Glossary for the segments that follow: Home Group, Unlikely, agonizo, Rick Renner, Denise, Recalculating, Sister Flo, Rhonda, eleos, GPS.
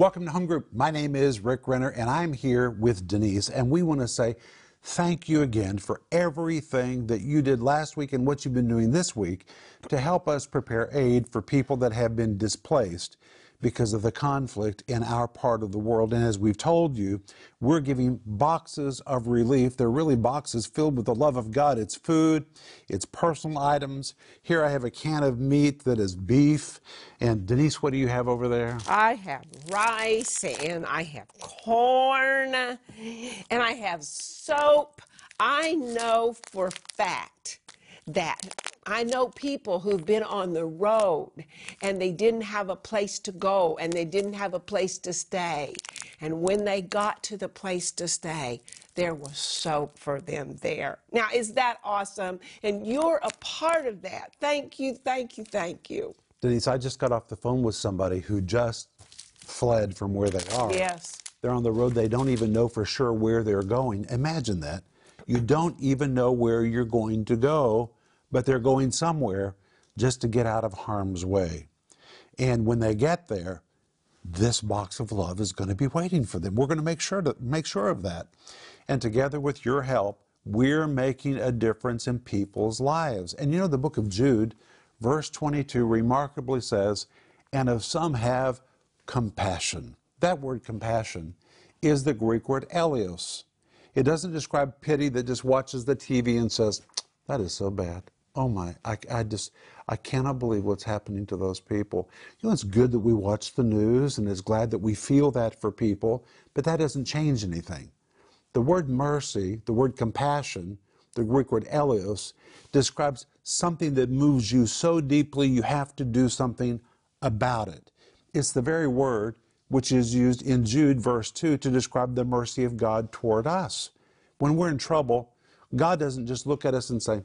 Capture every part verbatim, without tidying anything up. Welcome to Home Group. My name is Rick Renner, and I'm here with Denise, and we want to say thank you again for everything that you did last week and what you've been doing this week to help us prepare aid for people that have been displaced because of the conflict in our part of the world. And as we've told you, we're giving boxes of relief. They're really boxes filled with the love of God. It's food, it's personal items. Here I have a can of meat that is beef. And Denise, what do you have over there? I have rice, and I have corn, and I have soap. I know for fact that I know people who've been on the road and they didn't have a place to go and they didn't have a place to stay. And when they got to the place to stay, there was soap for them there. Now, is that awesome? And you're a part of that. Thank you, thank you, thank you. Denise, I just got off the phone with somebody who just fled from where they are. Yes. They're on the road. They don't even know for sure where they're going. Imagine that. You don't even know where you're going to go, but they're going somewhere just to get out of harm's way. And when they get there, this box of love is going to be waiting for them. We're going to make sure to make sure of that. And together with your help, we're making a difference in people's lives. And you know, the book of Jude, verse twenty-two, remarkably says, "And of some have compassion." That word compassion is the Greek word eleos. It doesn't describe pity that just watches the T V and says, "That is so bad. Oh my, I, I just, I cannot believe what's happening to those people." You know, it's good that we watch the news and it's glad that we feel that for people, but that doesn't change anything. The word mercy, the word compassion, the Greek word eleos, describes something that moves you so deeply you have to do something about it. It's the very word which is used in Jude verse two to describe the mercy of God toward us. When we're in trouble, God doesn't just look at us and say,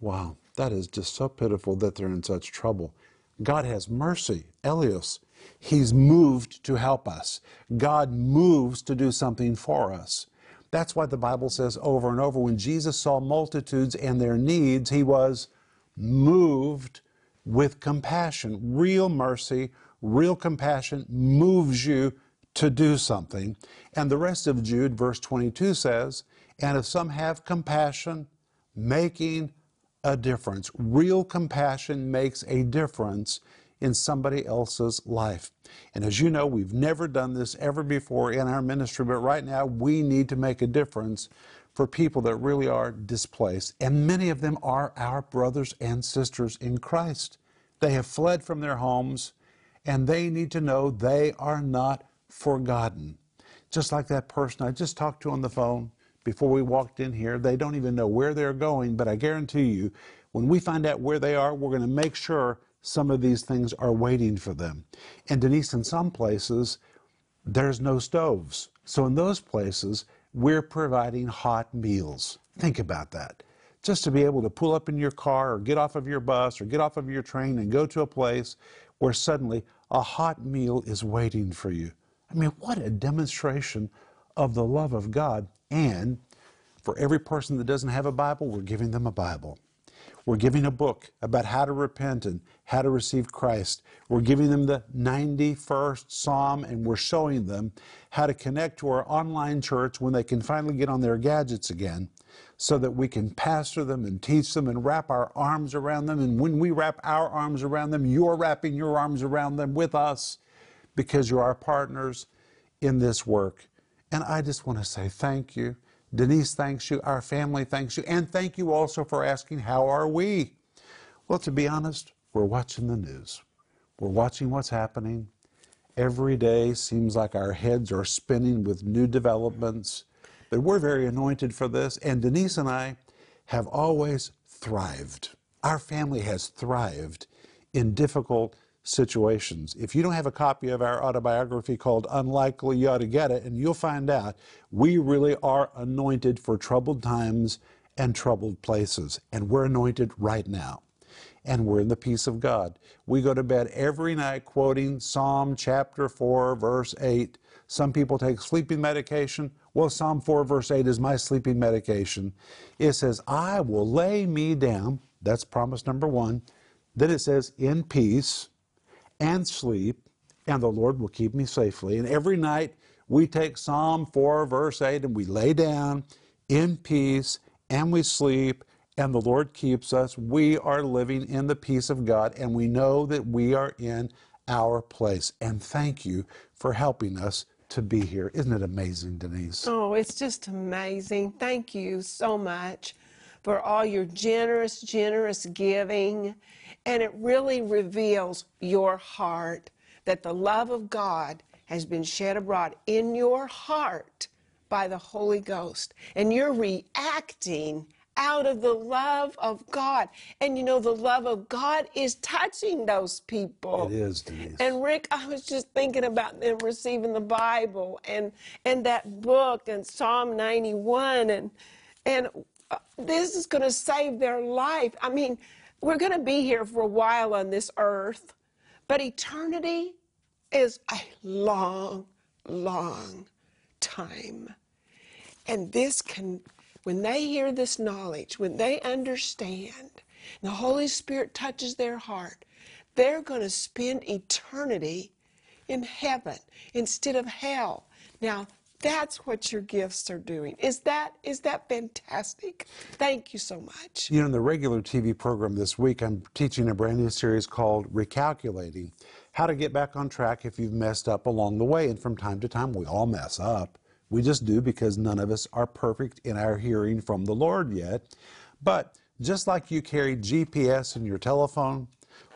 "Wow, that is just so pitiful that they're in such trouble." God has mercy, eleos. He's moved to help us. God moves to do something for us. That's why the Bible says over and over, when Jesus saw multitudes and their needs, he was moved with compassion. Real mercy, real compassion moves you to do something. And the rest of Jude, verse twenty-two says, "And if some have compassion, making a difference." Real compassion makes a difference in somebody else's life. And as you know, we've never done this ever before in our ministry, but right now we need to make a difference for people that really are displaced. And many of them are our brothers and sisters in Christ. They have fled from their homes and they need to know they are not forgotten. Just like that person I just talked to on the phone before we walked in here, they don't even know where they're going, but I guarantee you, when we find out where they are, we're going to make sure some of these things are waiting for them. And Denise, in some places, there's no stoves. So in those places, we're providing hot meals. Think about that. Just to be able to pull up in your car or get off of your bus or get off of your train and go to a place where suddenly a hot meal is waiting for you. I mean, what a demonstration of the love of God. And for every person that doesn't have a Bible, we're giving them a Bible. We're giving a book about how to repent and how to receive Christ. We're giving them the ninety-first Psalm, and we're showing them how to connect to our online church when they can finally get on their gadgets again, so that we can pastor them and teach them and wrap our arms around them. And when we wrap our arms around them, you're wrapping your arms around them with us because you're our partners in this work. And I just want to say thank you. Denise thanks you. Our family thanks you. And thank you also for asking, how are we? Well, to be honest, we're watching the news. We're watching what's happening. Every day seems like our heads are spinning with new developments. But we're very anointed for this. And Denise and I have always thrived. Our family has thrived in difficult situations. If you don't have a copy of our autobiography called Unlikely, you ought to get it, and you'll find out we really are anointed for troubled times and troubled places. And we're anointed right now. And we're in the peace of God. We go to bed every night quoting Psalm chapter four, verse eight. Some people take sleeping medication. Well, Psalm four, verse eight is my sleeping medication. It says, "I will lay me down." That's promise number one. Then it says, "in peace, and sleep, and the Lord will keep me safely. And every night we take Psalm four, verse eight, and we lay down in peace, and we sleep, and the Lord keeps us. We are living in the peace of God, and we know that we are in our place. And thank you for helping us to be here. Isn't it amazing, Denise? Oh, it's just amazing. Thank you so much for all your generous, generous giving. And it really reveals your heart, that the love of God has been shed abroad in your heart by the Holy Ghost. And you're reacting out of the love of God. And you know, the love of God is touching those people. It is, Denise. And Rick, I was just thinking about them receiving the Bible and, and that book and Psalm ninety-one. And, and this is going to save their life. I mean, we're going to be here for a while on this earth, but eternity is a long, long time. And this can, when they hear this knowledge, when they understand, the Holy Spirit touches their heart, they're going to spend eternity in heaven instead of hell. Now, that's what your gifts are doing. Is that, is that fantastic? Thank you so much. You know, in the regular T V program this week, I'm teaching a brand new series called Recalculating, how to get back on track if you've messed up along the way. And from time to time, we all mess up. We just do, because none of us are perfect in our hearing from the Lord yet. But just like you carry G P S in your telephone,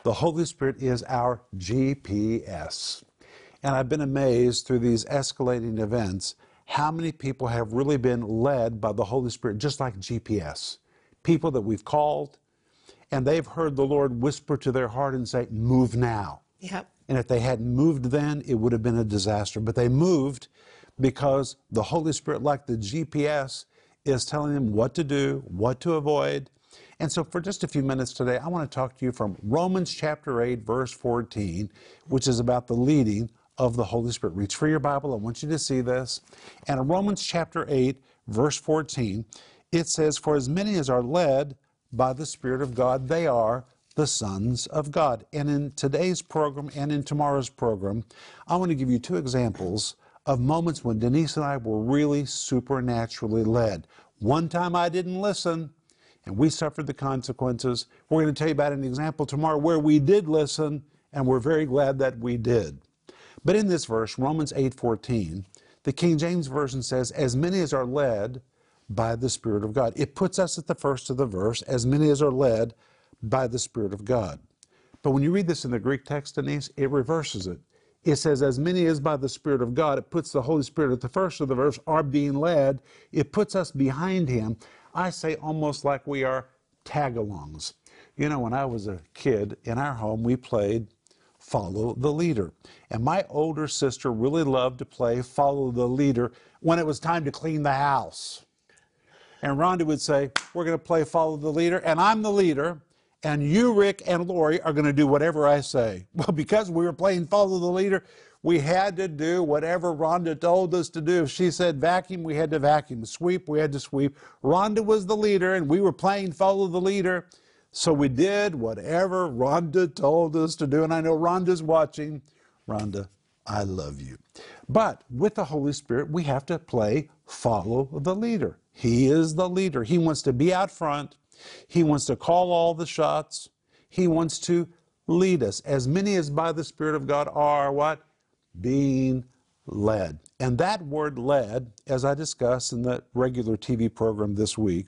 the Holy Spirit is our G P S. And I've been amazed through these escalating events how many people have really been led by the Holy Spirit, just like G P S. People that we've called, and they've heard the Lord whisper to their heart and say, move now. Yep. And if they hadn't moved then, it would have been a disaster. But they moved because the Holy Spirit, like the G P S, is telling them what to do, what to avoid. And so for just a few minutes today, I want to talk to you from Romans chapter eight, verse fourteen, which is about the leading of the Holy Spirit. Reach for your Bible. I want you to see this. And in Romans chapter eight, verse fourteen, it says, "For as many as are led by the Spirit of God, they are the sons of God." And in today's program and in tomorrow's program, I want to give you two examples of moments when Denise and I were really supernaturally led. One time I didn't listen, and we suffered the consequences. We're going to tell you about an example tomorrow where we did listen, and we're very glad that we did. But in this verse, Romans eight fourteen, the King James Version says, "As many as are led by the Spirit of God." It puts us at the first of the verse, as many as are led by the Spirit of God. But when you read this in the Greek text, Denise, it reverses it. It says, as many as by the Spirit of God. It puts the Holy Spirit at the first of the verse, are being led. It puts us behind him. I say almost like we are tag-alongs. You know, when I was a kid, in our home, we played Follow the Leader. And my older sister really loved to play Follow the Leader when it was time to clean the house. And Rhonda would say, we're going to play Follow the Leader, and I'm the leader, and you, Rick, and Lori are going to do whatever I say. Well, because we were playing Follow the Leader, we had to do whatever Rhonda told us to do. If she said vacuum, we had to vacuum. Sweep, we had to sweep. Rhonda was the leader, and we were playing Follow the Leader. So we did whatever Rhonda told us to do. And I know Rhonda's watching. Rhonda, I love you. But with the Holy Spirit, we have to play Follow the Leader. He is the leader. He wants to be out front. He wants to call all the shots. He wants to lead us. As many as by the Spirit of God are what? Being led. And that word led, as I discussed in the regular T V program this week,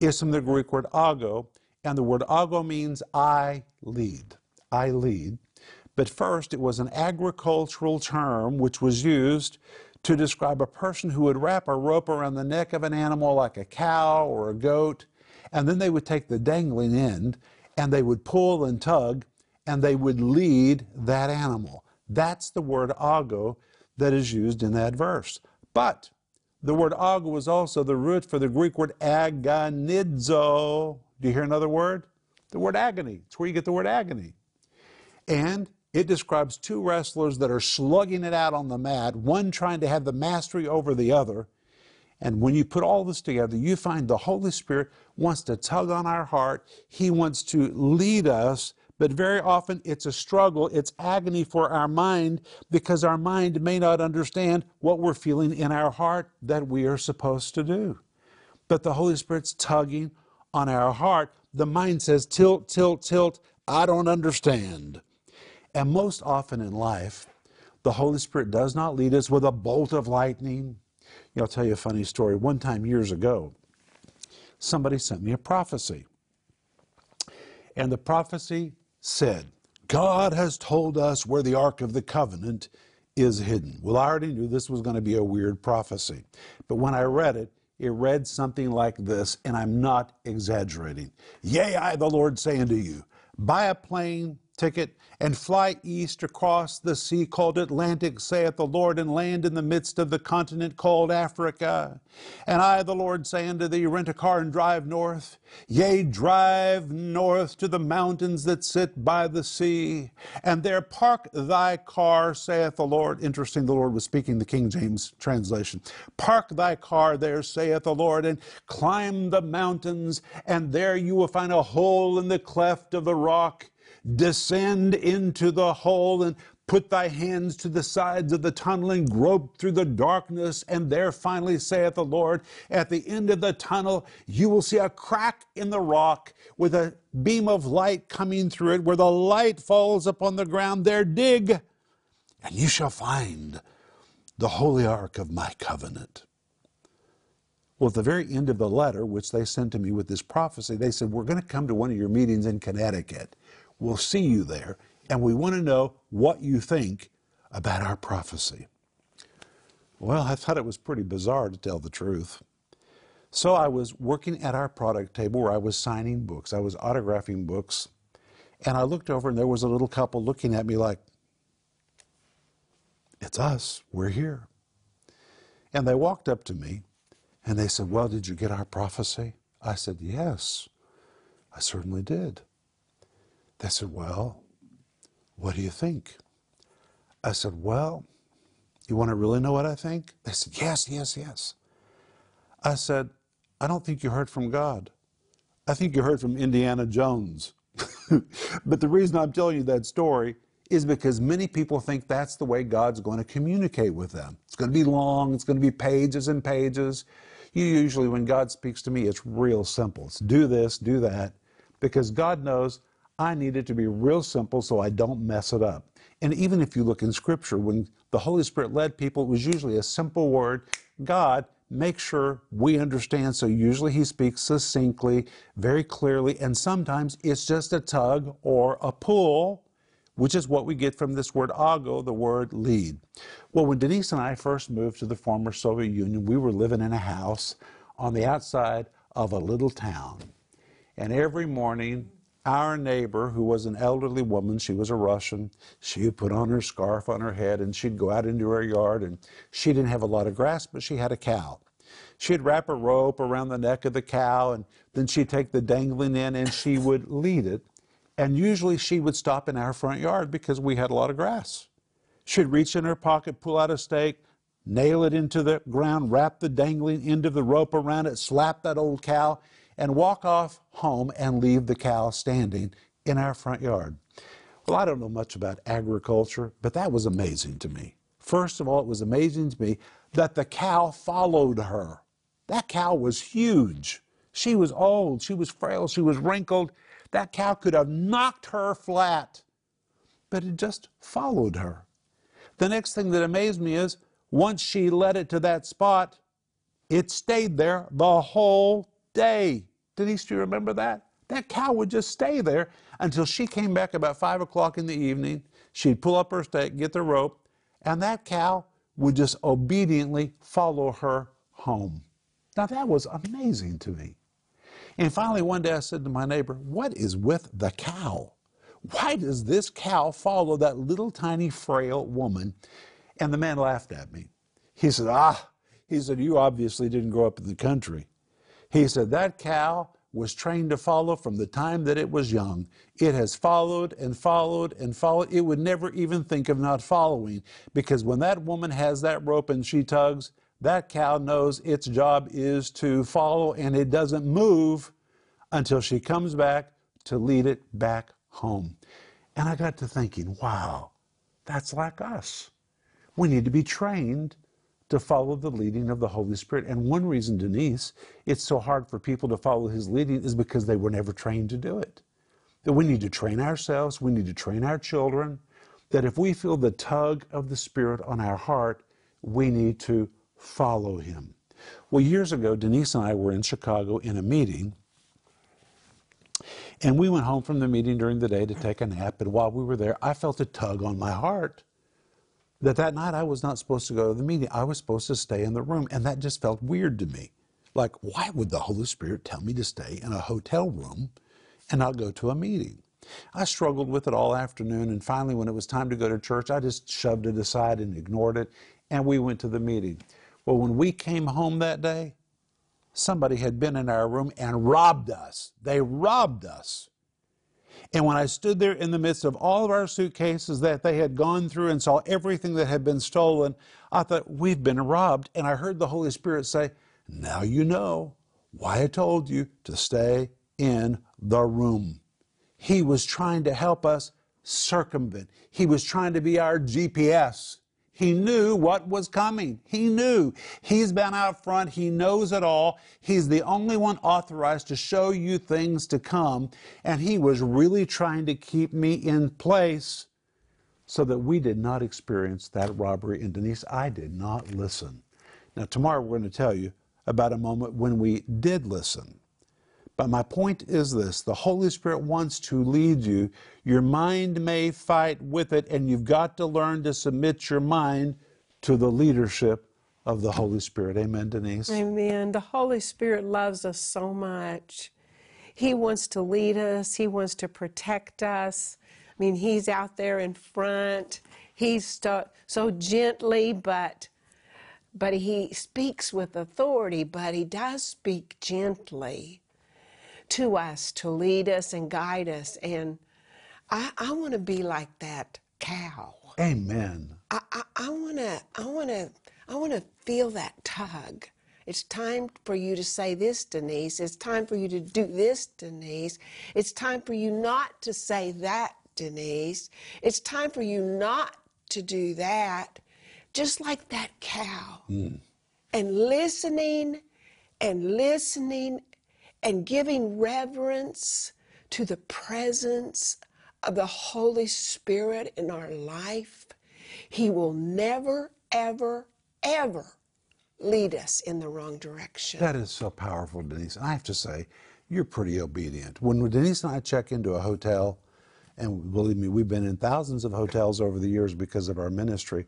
is from the Greek word ago. And the word ago means I lead. I lead. But first, it was an agricultural term which was used to describe a person who would wrap a rope around the neck of an animal like a cow or a goat. And then they would take the dangling end and they would pull and tug and they would lead that animal. That's the word ago that is used in that verse. But the word ago is also the root for the Greek word agonizo. Do you hear another word? The word agony. It's where you get the word agony. And it describes two wrestlers that are slugging it out on the mat, one trying to have the mastery over the other. And when you put all this together, you find the Holy Spirit wants to tug on our heart. He wants to lead us, But very often it's a struggle, it's agony for our mind, because our mind may not understand what we're feeling in our heart that we are supposed to do. But the Holy Spirit's tugging on our heart. The mind says, tilt, tilt, tilt, I don't understand. And most often in life, the Holy Spirit does not lead us with a bolt of lightning. You know, I'll tell you a funny story. One time years ago, somebody sent me a prophecy. And the prophecy said, God has told us where the Ark of the Covenant is hidden. Well, I already knew this was going to be a weird prophecy. But when I read it, it read something like this, and I'm not exaggerating. Yea, I, the Lord, say unto you, buy a plane ticket and fly east across the sea called Atlantic, saith the Lord, and land in the midst of the continent called Africa. And I, the Lord, say unto thee, rent a car and drive north. Yea, drive north to the mountains that sit by the sea, and there park thy car, saith the Lord. Interesting, the Lord was speaking the King James translation. Park thy car there, saith the Lord, and climb the mountains, and there you will find a hole in the cleft of the rock. Descend into the hole and put thy hands to the sides of the tunnel and grope through the darkness. And there finally, saith the Lord, at the end of the tunnel, you will see a crack in the rock with a beam of light coming through it. Where the light falls upon the ground, there dig, and you shall find the holy ark of my covenant. Well, at the very end of the letter, which they sent to me with this prophecy, they said, we're going to come to one of your meetings in Connecticut. We'll see you there, and we want to know what you think about our prophecy. Well, I thought it was pretty bizarre, to tell the truth. So I was working at our product table where I was signing books. I was autographing books, and I looked over, and there was a little couple looking at me like, it's us, we're here. And they walked up to me, and they said, well, did you get our prophecy? I said, yes, I certainly did. They said, well, what do you think? I said, well, you want to really know what I think? They said, yes, yes, yes. I said, I don't think you heard from God. I think you heard from Indiana Jones. But the reason I'm telling you that story is because many people think that's the way God's going to communicate with them. It's going to be long. It's going to be pages and pages. You usually, when God speaks to me, it's real simple. It's do this, do that, because God knows I need it to be real simple so I don't mess it up. And even if you look in Scripture, when the Holy Spirit led people, it was usually a simple word. God, make sure we understand. So usually he speaks succinctly, very clearly, and sometimes it's just a tug or a pull, which is what we get from this word ago, the word lead. Well, when Denise and I first moved to the former Soviet Union, we were living in a house on the outside of a little town. And every morning, our neighbor, who was an elderly woman, she was a Russian, she put on her scarf on her head, and she'd go out into her yard, and she didn't have a lot of grass, but she had a cow. She'd wrap a rope around the neck of the cow, and then she'd take the dangling end, and she would lead it. And usually she would stop in our front yard because we had a lot of grass. She'd reach in her pocket, pull out a stake, nail it into the ground, wrap the dangling end of the rope around it, slap that old cow, and walk off home and leave the cow standing in our front yard. Well, I don't know much about agriculture, but that was amazing to me. First of all, it was amazing to me that the cow followed her. That cow was huge. She was old, she was frail, she was wrinkled. That cow could have knocked her flat, but it just followed her. The next thing that amazed me is once she led it to that spot, it stayed there the whole day. Denise, do you remember that? That cow would just stay there until she came back about five o'clock in the evening. She'd pull up her stake, get the rope, and that cow would just obediently follow her home. Now, that was amazing to me. And finally, one day I said to my neighbor, what is with the cow? Why does this cow follow that little tiny frail woman? And the man laughed at me. He said, ah, he said, you obviously didn't grow up in the country. He said, that cow was trained to follow from the time that it was young. It has followed and followed and followed. It would never even think of not following, because when that woman has that rope and she tugs, that cow knows its job is to follow, and it doesn't move until she comes back to lead it back home. And I got to thinking, wow, that's like us. We need to be trained to follow the leading of the Holy Spirit. And one reason, Denise, it's so hard for people to follow his leading is because they were never trained to do it. That we need to train ourselves, we need to train our children, that if we feel the tug of the Spirit on our heart, we need to follow him. Well, years ago, Denise and I were in Chicago in a meeting, and we went home from the meeting during the day to take a nap, and while we were there, I felt a tug on my heart that that night I was not supposed to go to the meeting. I was supposed to stay in the room, and that just felt weird to me. Like, why would the Holy Spirit tell me to stay in a hotel room and not go to a meeting? I struggled with it all afternoon, and finally when it was time to go to church, I just shoved it aside and ignored it, and we went to the meeting. Well, when we came home that day, somebody had been in our room and robbed us. They robbed us. And when I stood there in the midst of all of our suitcases that they had gone through and saw everything that had been stolen, I thought, we've been robbed. And I heard the Holy Spirit say, now you know why I told you to stay in the room. He was trying to help us circumvent. He was trying to be our G P S. He knew what was coming. He knew. He's been out front. He knows it all. He's the only one authorized to show you things to come. And he was really trying to keep me in place so that we did not experience that robbery. And Denise, I did not listen. Now, tomorrow we're going to tell you about a moment when we did listen. But my point is this, the Holy Spirit wants to lead you. Your mind may fight with it, and you've got to learn to submit your mind to the leadership of the Holy Spirit. Amen, Denise? Amen. The Holy Spirit loves us so much. He wants to lead us. He wants to protect us. I mean, he's out there in front. He's so gently, but, but he speaks with authority, but he does speak gently to us, to lead us and guide us. And I, I want to be like that cow. Amen. I, I, I want to, I want to, I want to feel that tug. It's time for you to say this, Denise. It's time for you to do this, Denise. It's time for you not to say that, Denise. It's time for you not to do that. Just like that cow. Mm. And listening and listening and giving reverence to the presence of the Holy Spirit in our life. He will never, ever, ever lead us in the wrong direction. That is so powerful, Denise. And I have to say, you're pretty obedient. When Denise and I check into a hotel, and believe me, we've been in thousands of hotels over the years because of our ministry,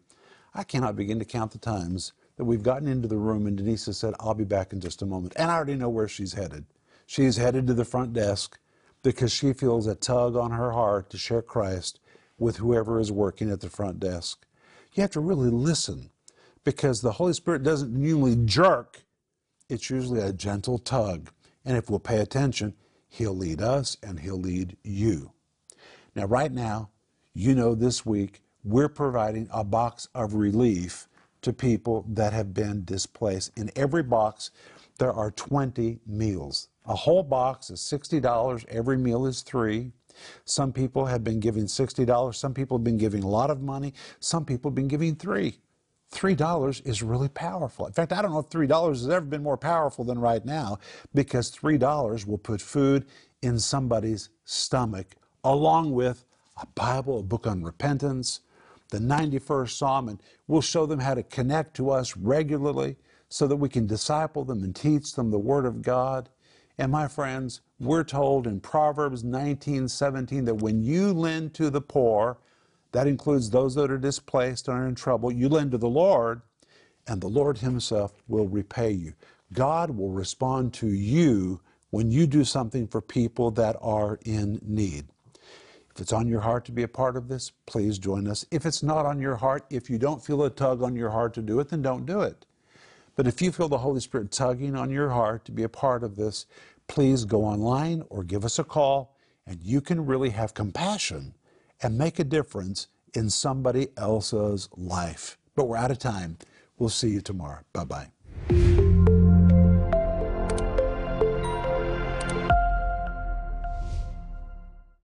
I cannot begin to count the times that we've gotten into the room and Denise has said, I'll be back in just a moment. And I already know where she's headed. She's headed to the front desk because she feels a tug on her heart to share Christ with whoever is working at the front desk. You have to really listen because the Holy Spirit doesn't usually jerk. It's usually a gentle tug. And if we'll pay attention, he'll lead us and he'll lead you. Now, right now, you know this week, we're providing a box of relief to people that have been displaced. In every box, there are twenty meals. A whole box is sixty dollars. Every meal is three. Some people have been giving sixty dollars. Some people have been giving a lot of money. Some people have been giving three. three dollars is really powerful. In fact, I don't know if three dollars has ever been more powerful than right now because three dollars will put food in somebody's stomach along with a Bible, a book on repentance, the ninety-first Psalm, and we'll show them how to connect to us regularly so that we can disciple them and teach them the Word of God. And my friends, we're told in Proverbs nineteen seventeen that when you lend to the poor, that includes those that are displaced and are in trouble, you lend to the Lord, and the Lord himself will repay you. God will respond to you when you do something for people that are in need. If it's on your heart to be a part of this, please join us. If it's not on your heart, if you don't feel a tug on your heart to do it, then don't do it. But if you feel the Holy Spirit tugging on your heart to be a part of this, please go online or give us a call, and you can really have compassion and make a difference in somebody else's life. But we're out of time. We'll see you tomorrow. Bye-bye.